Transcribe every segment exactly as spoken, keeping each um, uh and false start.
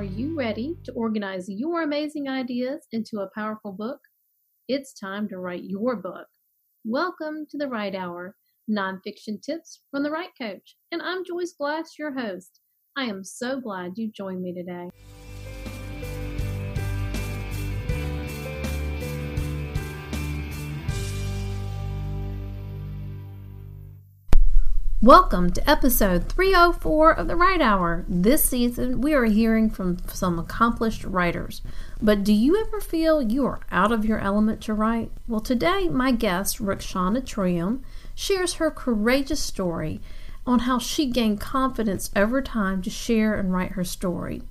Are you ready to organize your amazing ideas into a powerful book? It's time to write your book. Welcome to The Write Hour, nonfiction tips from The Write Coach. And I'm Joyce Glass, your host. I am so glad you joined me today. Welcome to episode three oh four of The Write Hour. This season, we are hearing from some accomplished writers. But do you ever feel you are out of your element to write? Well, today, my guest, Rukshana Trium, shares her courageous story on how she gained confidence over time to share and write her story.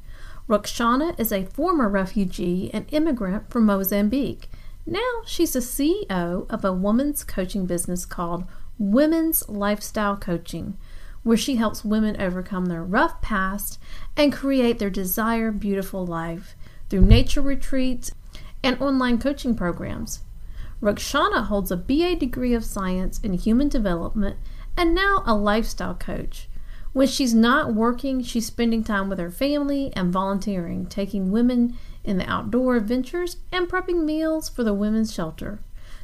Rukshana is a former refugee and immigrant from Mozambique. Now, she's the C E O of a women's coaching business called Women's Lifestyle Coaching, where she helps women overcome their rough past and create their desired beautiful life through nature retreats and online coaching programs. Rukshana holds a B A degree of science in human development and now a lifestyle coach. When she's not working, she's spending time with her family and volunteering, taking women in the outdoor adventures and prepping meals for the women's shelter.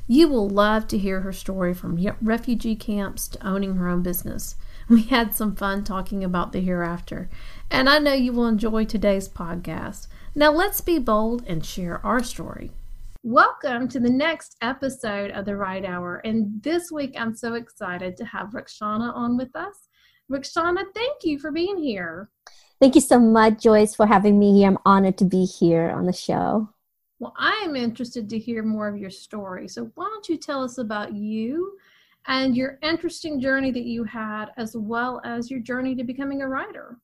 You will love to hear her story from refugee camps to owning her own business. We had some fun talking about the hereafter, and I know you will enjoy today's podcast. Now let's be bold and share our story. Welcome to the next episode of The Write Hour, and this week I'm so excited to have Rukshana on with us. Rukshana, thank you for being here. Thank you so much, Joyce, for having me here. I'm honored to be here on the show. Well, I am interested to hear more of your story. So why don't you tell us about you and your interesting journey that you had, as well as your journey to becoming a writer?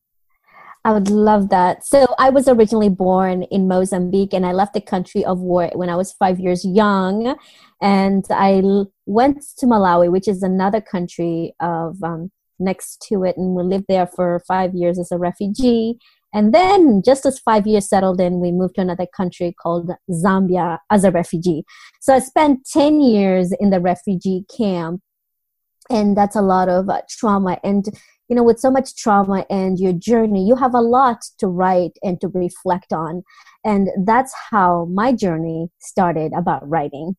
I would love that. So I was originally born in Mozambique, and I left the country of war when I was five years young. And I l- went to Malawi, which is another country of um, next to it. And we lived there for five years as a refugee. And then just as five years settled in, we moved to another country called Zambia as a refugee. So I spent ten years in the refugee camp, and that's a lot of uh, trauma. And, you know, with so much trauma and your journey, you have a lot to write and to reflect on. And that's how my journey started about writing.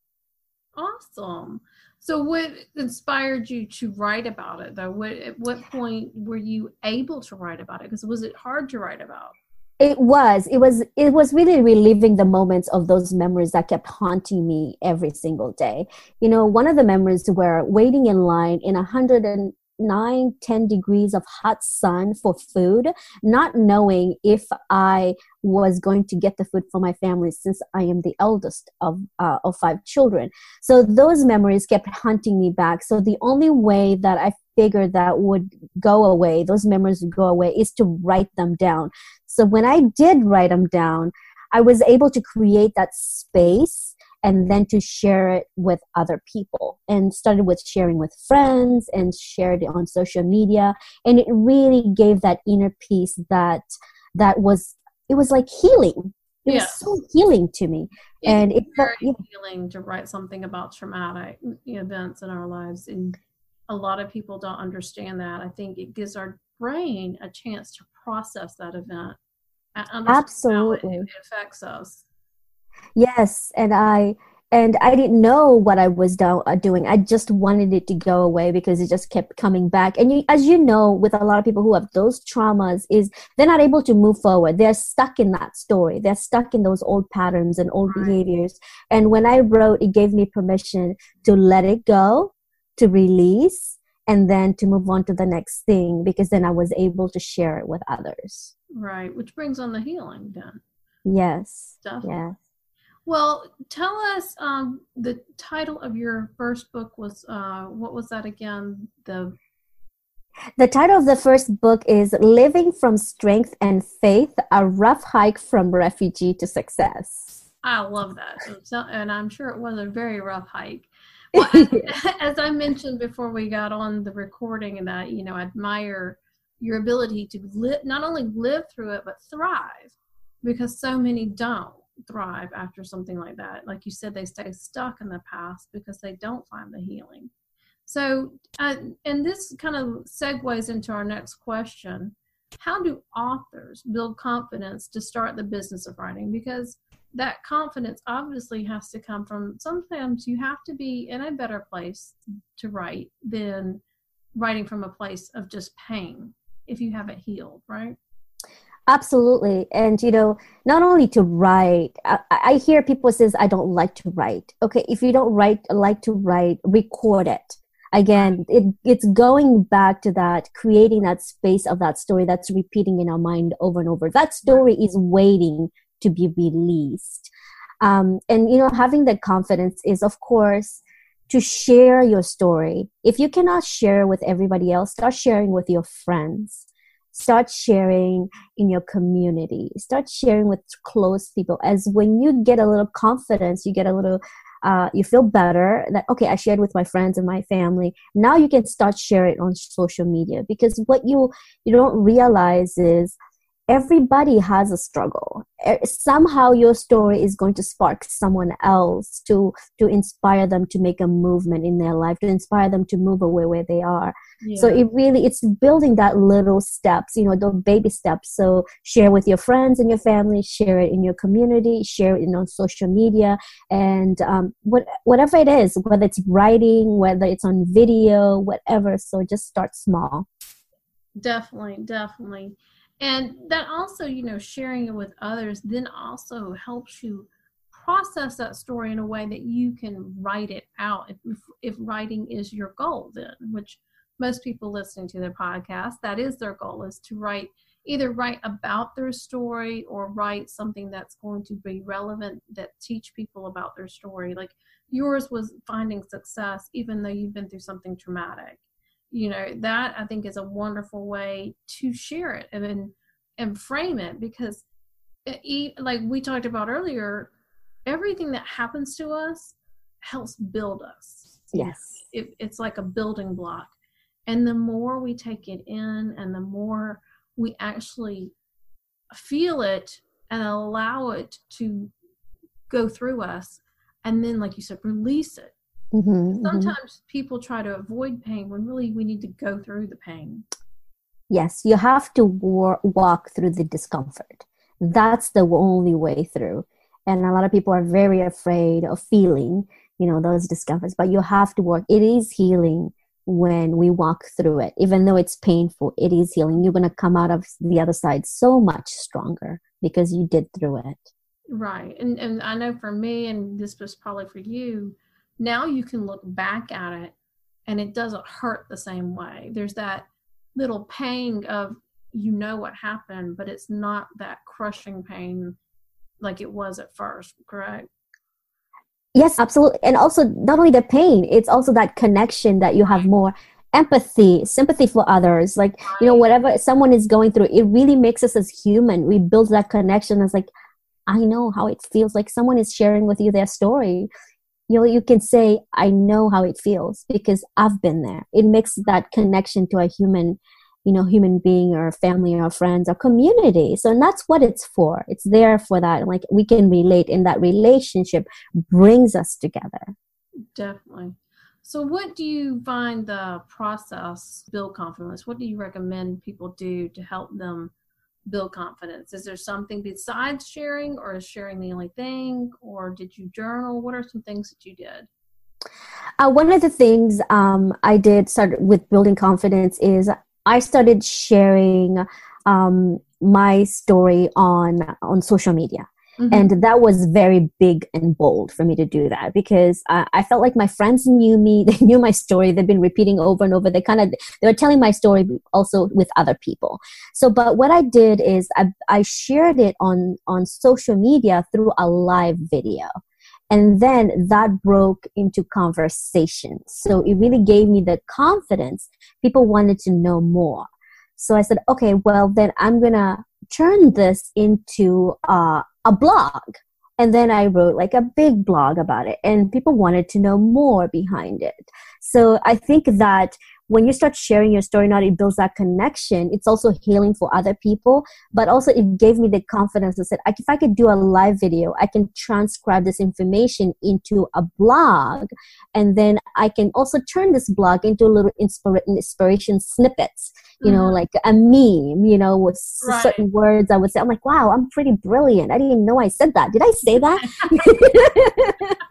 Awesome. So what inspired you to write about it, though? What, at what point were you able to write about it? Because was it hard to write about? It was. It was It was really reliving the moments of those memories that kept haunting me every single day. You know, one of the memories were waiting in line in one hundred nine, ten degrees of hot sun for food, not knowing if I was going to get the food for my family, since I am the eldest of uh, of five children. So those memories kept hunting me back. So the only way that I figured that would go away, those memories would go away, is to write them down. So when I did write them down, I was able to create that space and then to share it with other people, and started with sharing with friends and shared it on social media. And it really gave that inner peace that that was, it was like healing. It yeah. was so healing to me. It and it's very yeah. healing to write something about traumatic events in our lives. And a lot of people don't understand that. I think it gives our brain a chance to process that event and understand Absolutely. how it, it affects us. Yes, and I and I didn't know what I was do- doing. I just wanted it to go away because it just kept coming back. And you, as you know, with a lot of people who have those traumas, is they're not able to move forward. They're stuck in that story. They're stuck in those old patterns and old right. behaviors. And when I wrote, it gave me permission to let it go, to release, and then to move on to the next thing, because then I was able to share it with others. Right, which brings on the healing then. Yes, definitely. Yeah. Well, tell us, um, the title of your first book was, uh, what was that again? The The title of the first book is Living from Strength and Faith, A Rough Hike from Refugee to Success. I love that. And I'm sure it was a very rough hike. Well, as, as I mentioned before we got on the recording, and I, you know, admire your ability to li- not only live through it, but thrive, because so many don't thrive after something like that. Like you said, they stay stuck in the past because they don't find the healing. So, uh, and this kind of segues into our next question. how do authors build confidence to start the business of writing? Because that confidence obviously has to come from, sometimes you have to be in a better place to write than writing from a place of just pain if you haven't healed, right? Absolutely. And, you know, not only to write, I, I hear people says, I don't like to write. Okay, if you don't write, like to write, record it. Again, it, it's going back to that, creating that space of that story that's repeating in our mind over and over. That story is waiting to be released. Um, and, you know, having that confidence is, of course, to share your story. If you cannot share with everybody else, start sharing with your friends. Start sharing in your community. Start sharing with close people. As when you get a little confidence, you get a little, uh, you feel better that, okay, I shared with my friends and my family. Now you can start sharing on social media, because what you you don't realize is everybody has a struggle. Somehow your story is going to spark someone else to, to inspire them to make a movement in their life, to inspire them to move away where they are. Yeah. So it really, it's building that little steps, you know, those baby steps. So share with your friends and your family, share it in your community, share it on social media, and um, what, whatever it is, whether it's writing, whether it's on video, whatever. So just start small. Definitely, definitely. And that also, you know, sharing it with others then also helps you process that story in a way that you can write it out. If, if writing is your goal then, which most people listening to their podcast, that is their goal, is to write, either write about their story or write something that's going to be relevant, that teach people about their story. Like yours was finding success, even though you've been through something traumatic. You know, that I think is a wonderful way to share it and and, and frame it, because it, like we talked about earlier, everything that happens to us helps build us. Yes. It, it's like a building block. And the more we take it in and the more we actually feel it and allow it to go through us, and then, like you said, release it. Mm-hmm, Sometimes mm-hmm. people try to avoid pain when really we need to go through the pain. Yes, you have to war- walk through the discomfort. That's the only way through. And a lot of people are very afraid of feeling, you know, those discomforts. But you have to work. It is healing when we walk through it. Even though it's painful, it is healing. You're going to come out of the other side so much stronger because you did through it. Right. And, and I know for me, and this was probably for you, now you can look back at it and it doesn't hurt the same way. There's that little pang of, you know what happened, but it's not that crushing pain like it was at first, correct? Yes, absolutely. And also not only the pain, it's also that connection that you have more empathy, sympathy for others. Like, right. You know, whatever someone is going through, it really makes us as human. We build that connection. It's like, I know how it feels. Like someone is sharing with you their story. You know, you can say, I know how it feels because I've been there. It makes that connection to a human, you know, human being or family or friends or community. So and that's what it's for. It's there for that. And like we can relate, and that relationship brings us together. Definitely. So what do you find the process build confidence? What do you recommend people do to help them build confidence? Is there something besides sharing, or is sharing the only thing, or did you journal? What are some things that you did? Uh, one of the things um, I did start with building confidence is I started sharing um, my story on, on social media. Mm-hmm. And that was very big and bold for me to do that, because uh, I felt like my friends knew me. They knew my story. They've been repeating over and over. They kind of, they were telling my story also with other people. So, but what I did is I, I shared it on, on social media through a live video. And then that broke into conversation. So it really gave me the confidence. People wanted to know more. So I said, okay, well then I'm going to turn this into uh, a blog. And then I wrote like a big blog about it, and people wanted to know more behind it. So I think that when you start sharing your story now, it builds that connection. It's also healing for other people, but also it gave me the confidence that said, if I could do a live video, I can transcribe this information into a blog, and then I can also turn this blog into little inspira- inspiration snippets, you know, like a meme, you know, with right. certain words I would say. I'm like, wow, I'm pretty brilliant. I didn't even know I said that. Did I say that?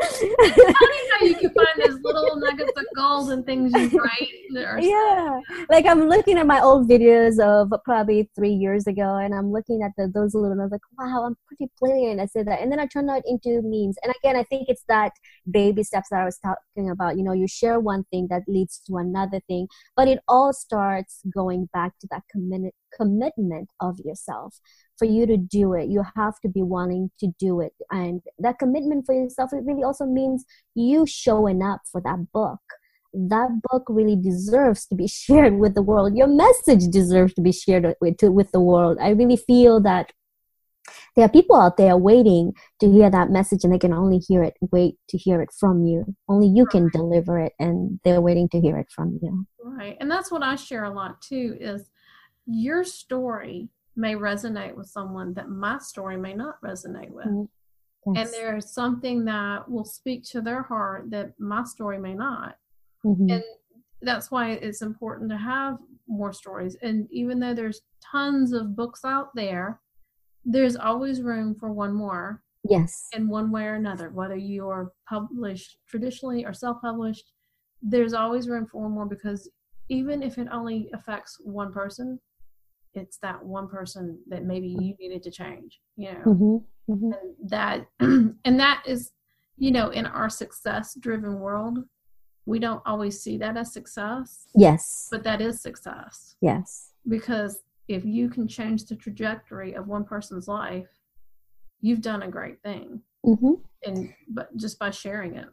It's funny how you can find those little nuggets of gold and things you write. Yeah. Like I'm looking at my old videos of probably three years ago, and I'm looking at the, those little nuggets like, wow, I'm pretty brilliant. I said that. And then I turned out into memes. And again, I think it's that baby steps that I was talking about. You know, you share one thing that leads to another thing, but it all starts going back to that commi- commitment of yourself. For you to do it, you have to be wanting to do it, and that commitment for yourself, it really also means you showing up for that book. That book really deserves to be shared with the world. Your message deserves to be shared with, to, with the world. I really feel that there are people out there waiting to hear that message, and they can only hear it, wait to hear it from you. Only you can deliver it, and they're waiting to hear it from you. Right. And that's what I share a lot too, is your story may resonate with someone that my story may not resonate with. Mm-hmm. Yes. And there's something that will speak to their heart that my story may not. Mm-hmm. And that's why it's important to have more stories. And even though there's tons of books out there, there's always room for one more. Yes. In one way or another, whether you're published traditionally or self-published, there's always room for one more, because even if it only affects one person, it's that one person that maybe you needed to change, you know, mm-hmm. Mm-hmm. And that, and that is, you know, in our success driven world, we don't always see that as success. Yes. But that is success. Yes. Because if you can change the trajectory of one person's life, you've done a great thing. Mm-hmm. And but just by sharing it.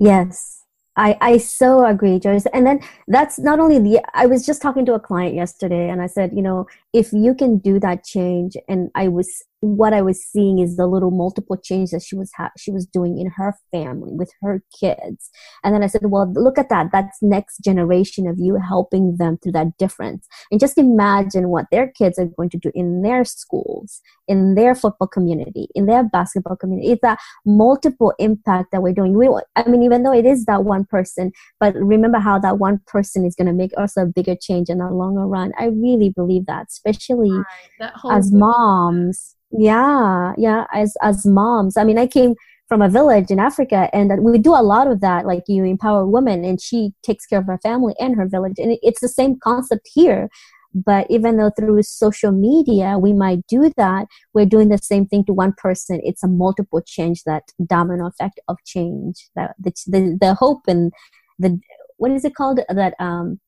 Yes, I, I so agree, Joyce. And then that's not only the, I was just talking to a client yesterday, and I said, you know, if you can do that change, and I was, what I was seeing is the little multiple changes that she was ha- she was doing in her family with her kids. And then I said, well, look at that. That's next generation of you helping them through that difference. And just imagine what their kids are going to do in their schools, in their football community, in their basketball community. It's that multiple impact that we're doing. We, I mean, even though it is that one person, but remember how that one person is going to make also a bigger change in the longer run. I really believe that, especially right, that whole as moms. Yeah, yeah, as as moms. I mean, I came from a village in Africa, and we do a lot of that, like you empower women, and she takes care of her family and her village. And it's the same concept here. But even though through social media we might do that, we're doing the same thing to one person. It's a multiple change, that domino effect of change, that the the, the hope and the, what is it called? That um,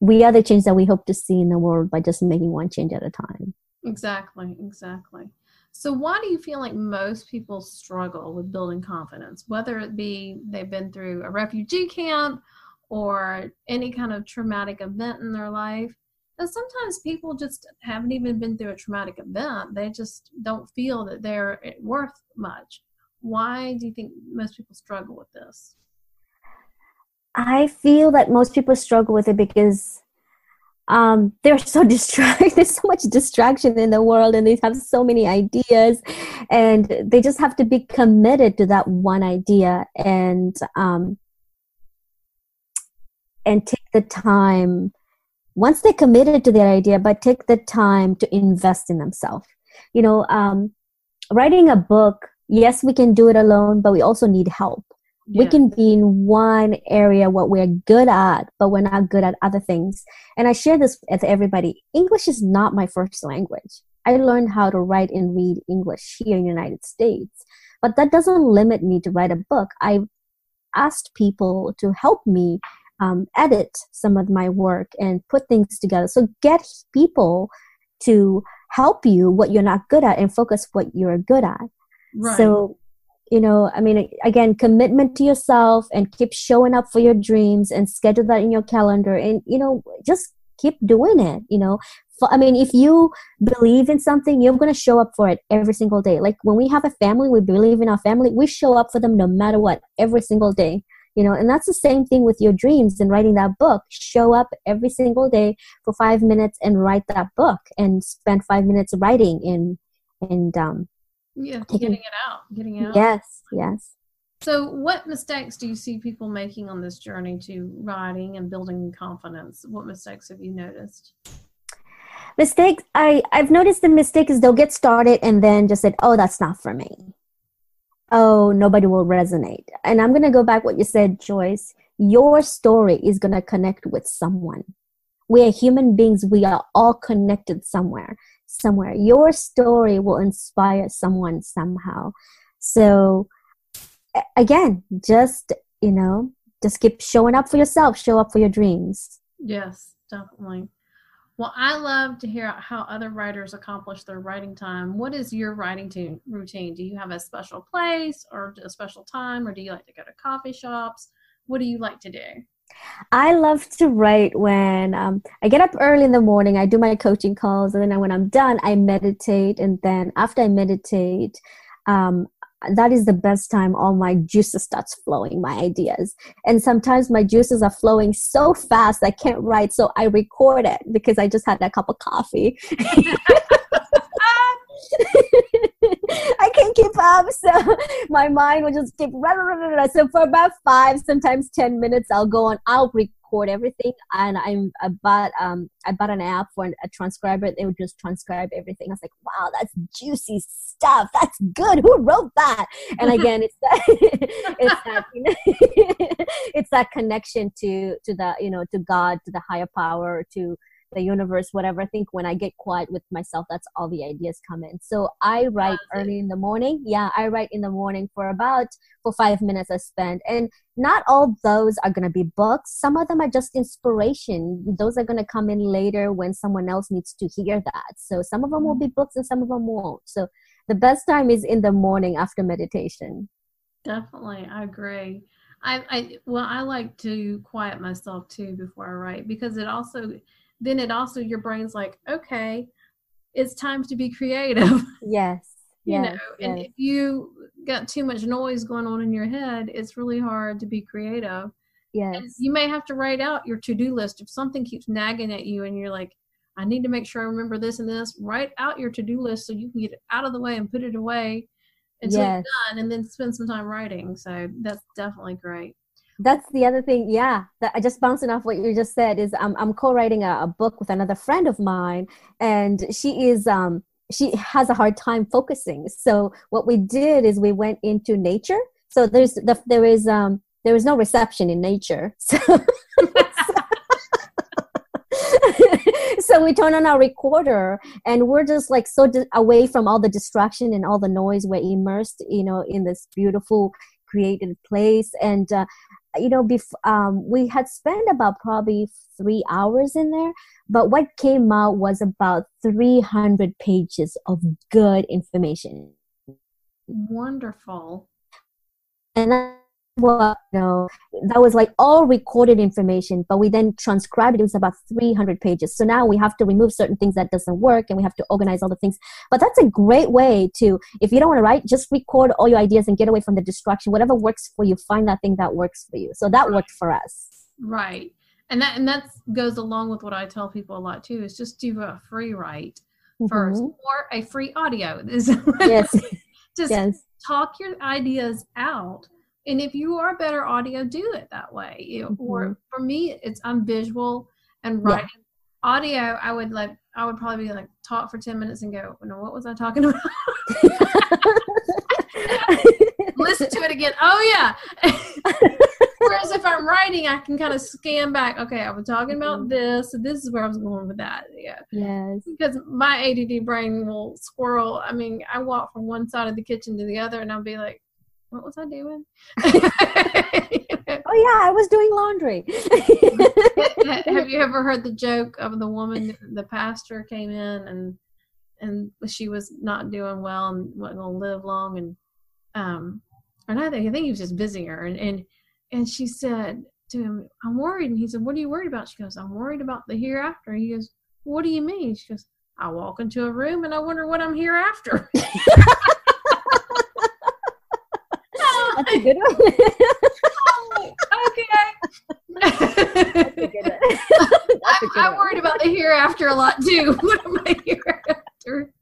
we are the change that we hope to see in the world by just making one change at a time. Exactly, exactly. So why do you feel like most people struggle with building confidence, whether it be they've been through a refugee camp or any kind of traumatic event in their life? And sometimes people just haven't even been through a traumatic event. They just don't feel that they're worth much. Why do you think most people struggle with this? I feel that most people struggle with it because Um, they're so distracted. There's so much distraction in the world, and they have so many ideas, and they just have to be committed to that one idea, and um, and take the time. Once they're committed to their idea, but take the time to invest in themselves. You know, um, writing a book, yes, we can do it alone, but we also need help. Yeah. We can be in one area what we're good at, but we're not good at other things. And I share this with everybody. English is not my first language. I learned how to write and read English here in the United States. But that doesn't limit me to write a book. I asked people to help me um, edit some of my work and put things together. So get people to help you what you're not good at and focus what you're good at. Right. So, you know, I mean, again, commitment to yourself and keep showing up for your dreams and schedule that in your calendar and, you know, just keep doing it, you know. For, I mean, if you believe in something, you're going to show up for it every single day. Like when we have a family, we believe in our family. We show up for them no matter what, every single day. You know, and that's the same thing with your dreams and writing that book. Show up every single day for five minutes and write that book, and spend five minutes writing and and um yeah, taking, getting it out, getting it out. Yes, yes. So, what mistakes do you see people making on this journey to writing and building confidence? What mistakes have you noticed? Mistakes I I've noticed the mistake is they'll get started and then just said, "Oh, that's not for me. Oh, nobody will resonate." And I'm going to go back what you said, Joyce. Your story is going to connect with someone. We are human beings. We are all connected somewhere, somewhere. Your story will inspire someone somehow. So again, just, you know, just keep showing up for yourself. Show up for your dreams. Yes, definitely. Well, I love to hear how other writers accomplish their writing time. What is your writing to- routine? Do you have a special place or a special time, or do you like to go to coffee shops? What do you like to do? I love to write when um, I get up early in the morning. I do my coaching calls, and then when I'm done, I meditate. And then after I meditate, um, that is the best time all my juices starts flowing, my ideas. And sometimes my juices are flowing so fast I can't write, so I record it because I just had a cup of coffee. I can't keep up, so my mind will just keep rah, rah, rah, rah. So for about five, sometimes ten minutes, I'll go on. I'll record everything, and I'm I bought um I bought an app for an, a transcriber. They would just transcribe everything. I was like, wow, that's juicy stuff. That's good. Who wrote that? And again, it's that, it's that, you know, it's that connection to to the you know to God, to the higher power, to the universe, whatever. I think when I get quiet with myself, that's all the ideas come in. So I write early in the morning. Yeah, I write in the morning for about for five minutes I spend. And not all those are going to be books. Some of them are just inspiration. Those are going to come in later when someone else needs to hear that. So some of them will be books and some of them won't. So the best time is in the morning after meditation. Definitely. I agree. I, I well, I like to quiet myself too before I write, because it also... then it also, your brain's like, okay, it's time to be creative. Yes. you yes, know, yes. And if you got too much noise going on in your head, it's really hard to be creative. Yes. And you may have to write out your to-do list. If something keeps nagging at you and you're like, I need to make sure I remember this and this, write out your to-do list so you can get it out of the way and put it away until yes. it's done, and then spend some time writing. So that's definitely great. That's the other thing, yeah. That I just bouncing off what you just said is I'm I'm co-writing a, a book with another friend of mine, and she is um she has a hard time focusing. So what we did is we went into nature. So there's the, there is um there is no reception in nature. So So we turn on our recorder, and we're just like so di- away from all the distraction and all the noise. We're immersed, you know, in this beautiful created place, and uh, you know, bef- um, we had spent about probably three hours in there, but what came out was about three hundred pages of good information. Wonderful. And that was, you know, that was like all recorded information, but we then transcribed it. It was about three hundred pages. So now we have to remove certain things that doesn't work, and we have to organize all the things. But that's a great way to, if you don't want to write, just record all your ideas and get away from the distraction. Whatever works for you, find that thing that works for you. So that worked for us. Right. And that and that goes along with what I tell people a lot too, is just do a free write mm-hmm. first, or a free audio. Yes. Just yes. talk your ideas out. And if you are better audio, do it that way. You know, mm-hmm. Or for me, it's I'm visual and writing. Yeah. Audio, I would like, I would probably be like talk for ten minutes and go, no, what was I talking about? Listen to it again. Oh yeah. Whereas if I'm writing, I can kind of scan back. Okay, I was talking about mm-hmm. this. So this is where I was going with that. Yeah. Yes. Because my A D D brain will squirrel. I mean, I walk from one side of the kitchen to the other, and I'll be like, what was I doing? Oh yeah, I was doing laundry. Have you ever heard the joke of the woman, the pastor came in and and she was not doing well and wasn't going to live long, and um or not, I think he was just busier, and and and she said to him, I'm worried. And he said, what are you worried about? She goes, I'm worried about the hereafter. And he goes, what do you mean? She goes, I walk into a room and I wonder what I'm hereafter. That's a good one. I worried about the hereafter a lot too. What am I hereafter?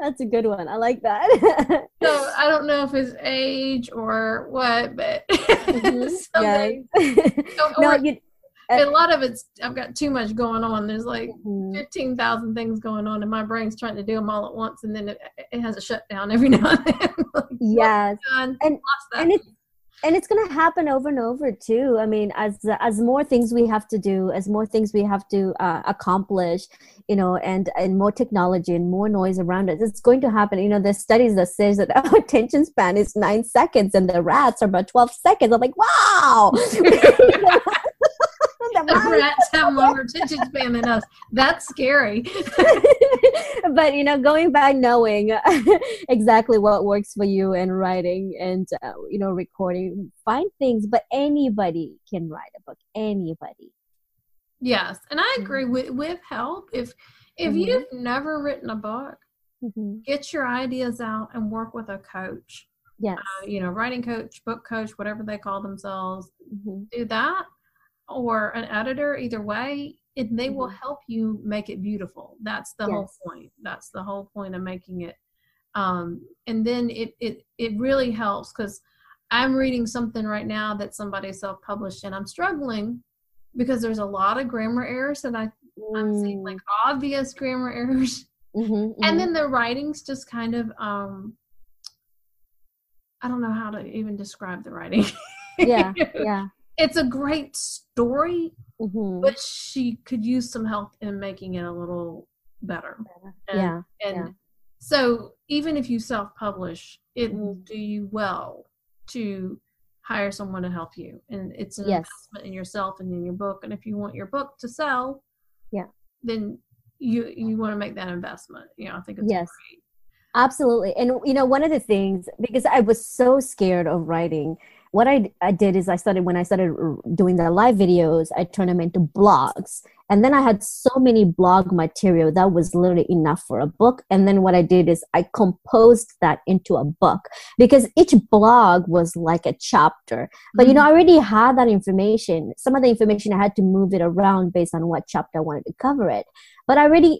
That's a good one. I like that. So I don't know if it's age or what, but mm-hmm. yeah. so, no, you, uh, a lot of it's, I've got too much going on. There's like mm-hmm. fifteen thousand things going on and my brain's trying to do them all at once. And then it, it has a shutdown every now and then. Like, yes. And, and it's, And it's going to happen over and over too. I mean, as as more things we have to do, as more things we have to uh, accomplish, you know, and, and more technology and more noise around us, it's going to happen. You know, there's studies that says that our attention span is nine seconds and the rats are about twelve seconds. I'm like, wow. The rats have longer attention span than us. That's scary. But, you know, going by knowing exactly what works for you and writing and, uh, you know, recording, find things. But anybody can write a book. Anybody. Yes. And I agree mm-hmm. with, with help. If, if mm-hmm. you've never written a book, mm-hmm. get your ideas out and work with a coach. Yes. Uh, you know, writing coach, book coach, whatever they call themselves. Mm-hmm. Do that. Or an editor, either way, and they mm-hmm. will help you make it beautiful. That's the yes. whole point. That's the whole point of making it. Um, and then it, it, it really helps because I'm reading something right now that somebody self-published and I'm struggling because there's a lot of grammar errors that I, mm. I'm seeing, like obvious grammar errors. Mm-hmm, mm-hmm. And then the writing's just kind of, um, I don't know how to even describe the writing. Yeah, yeah. It's a great story, mm-hmm. but she could use some help in making it a little better. And, yeah. And yeah. so even if you self-publish, it will do you well to hire someone to help you. And it's an yes. investment in yourself and in your book. And if you want your book to sell, yeah, then you, you want to make that investment. You know, I think it's yes. great. Absolutely. And, you know, one of the things, because I was so scared of writing, what I, I did is I started, when I started doing the live videos, I turned them into blogs. And then I had so many blog material that was literally enough for a book. And then what I did is I composed that into a book because each blog was like a chapter. But, mm-hmm. you know, I already had that information. Some of the information, I had to move it around based on what chapter I wanted to cover it. But I really,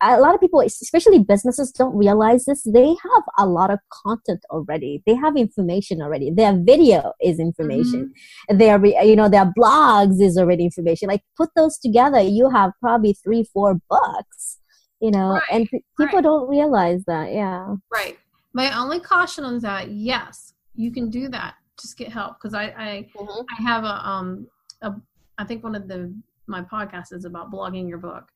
I, a lot of people, especially businesses, don't realize this. They have a lot of content already. They have information already. Their video is information. Mm-hmm. Their, you know, their blogs is already information. Like put those together, you have probably three, four books, you know, right, and p- people right. don't realize that. Yeah. Right. My only caution on that, yes, you can do that. Just get help. Cause I, I, mm-hmm. I have a, um, a, I think one of the, my podcasts is about blogging your book.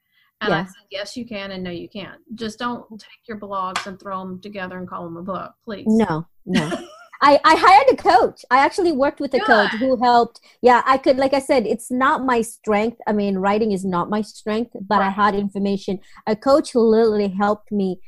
And yes. I said, yes, you can, and no, you can't. Just don't take your blogs and throw them together and call them a book, please. No, no. I, I hired a coach. I actually worked with a Good. coach who helped. Yeah, I could, like I said, it's not my strength. I mean, writing is not my strength, but right. I had information. A coach who literally helped me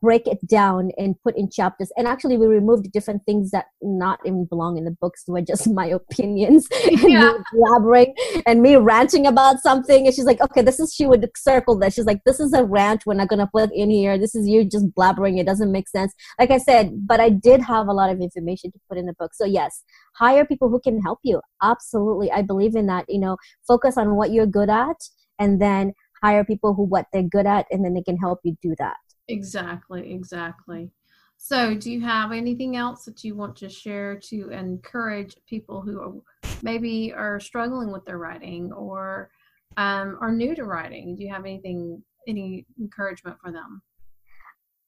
break it down and put in chapters. And actually, we removed different things that not even belong in the books were just my opinions and yeah. me blabbering and me ranting about something. And she's like, okay, this is, she would circle that. She's like, this is a rant. We're not going to put it in here. This is you just blabbering. It doesn't make sense. Like I said, but I did have a lot of information to put in the book. So yes, hire people who can help you. Absolutely. I believe in that, you know, focus on what you're good at and then hire people who, what they're good at, and then they can help you do that. Exactly, exactly. So do you have anything else that you want to share to encourage people who are, maybe are struggling with their writing or um, are new to writing? Do you have anything, any encouragement for them?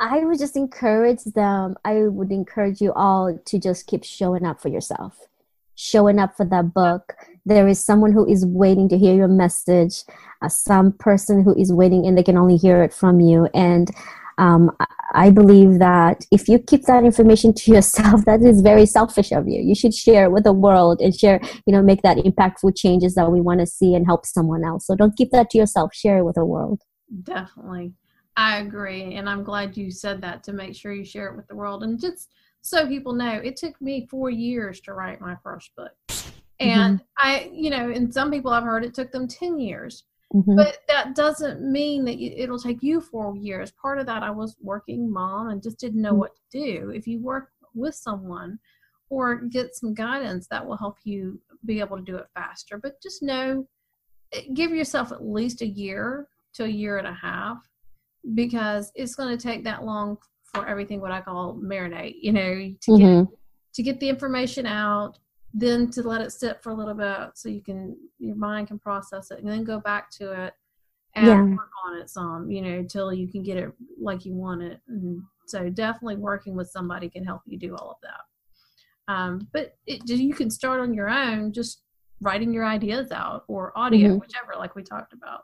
I would just encourage them. I would encourage you all to just keep showing up for yourself, showing up for that book. There is someone who is waiting to hear your message, uh, some person who is waiting and they can only hear it from you. And Um, I believe that if you keep that information to yourself, that is very selfish of you. You should share it with the world and share, you know, make that impactful changes that we want to see and help someone else. So don't keep that to yourself. Share it with the world. Definitely. I agree. And I'm glad you said that, to make sure you share it with the world. And just so people know, it took me four years to write my first book. And mm-hmm. I, you know, and some people I've heard it took them ten years. Mm-hmm. But that doesn't mean that it'll take you four years. Part of that, I was working mom and just didn't know mm-hmm. what to do. If you work with someone or get some guidance, that will help you be able to do it faster. But just know give yourself at least a year to a year and a half, because it's going to take that long for everything, what I call marinate, you know, to mm-hmm. get, to get the information out, then to let it sit for a little bit so you can, your mind can process it, and then go back to it and yeah. work on it some, you know, till you can get it like you want it. And so definitely working with somebody can help you do all of that. Um, but it, you can start on your own, just writing your ideas out, or audio, mm-hmm. whichever, like we talked about.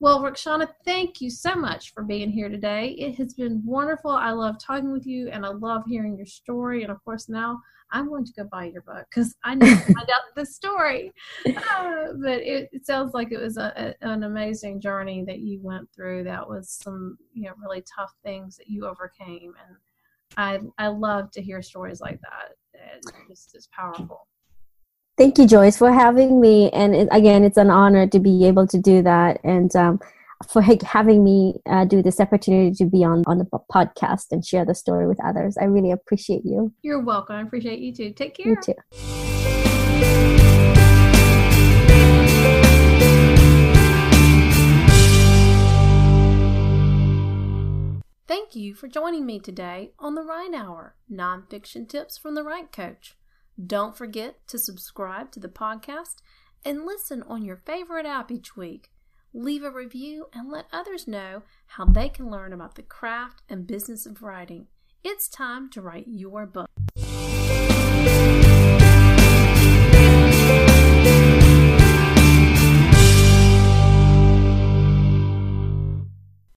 Well, Rukshana, thank you so much for being here today. It has been wonderful. I love talking with you, and I love hearing your story. And, of course, now I'm going to go buy your book because I need to find out the story. Uh, but it, it sounds like it was a, a, an amazing journey that you went through. That was some, you know, really tough things that you overcame. And I I love to hear stories like that. It's just it's powerful. Thank you, Joyce, for having me. And it, again, it's an honor to be able to do that, and um, for having me uh, do this opportunity to be on, on the podcast and share the story with others. I really appreciate you. You're welcome. I appreciate you too. Take care. You too. Thank you for joining me today on The Write Hour, Nonfiction Tips from The Write Coach. Don't forget to subscribe to the podcast and listen on your favorite app each week. Leave a review and let others know how they can learn about the craft and business of writing. It's time to write your book.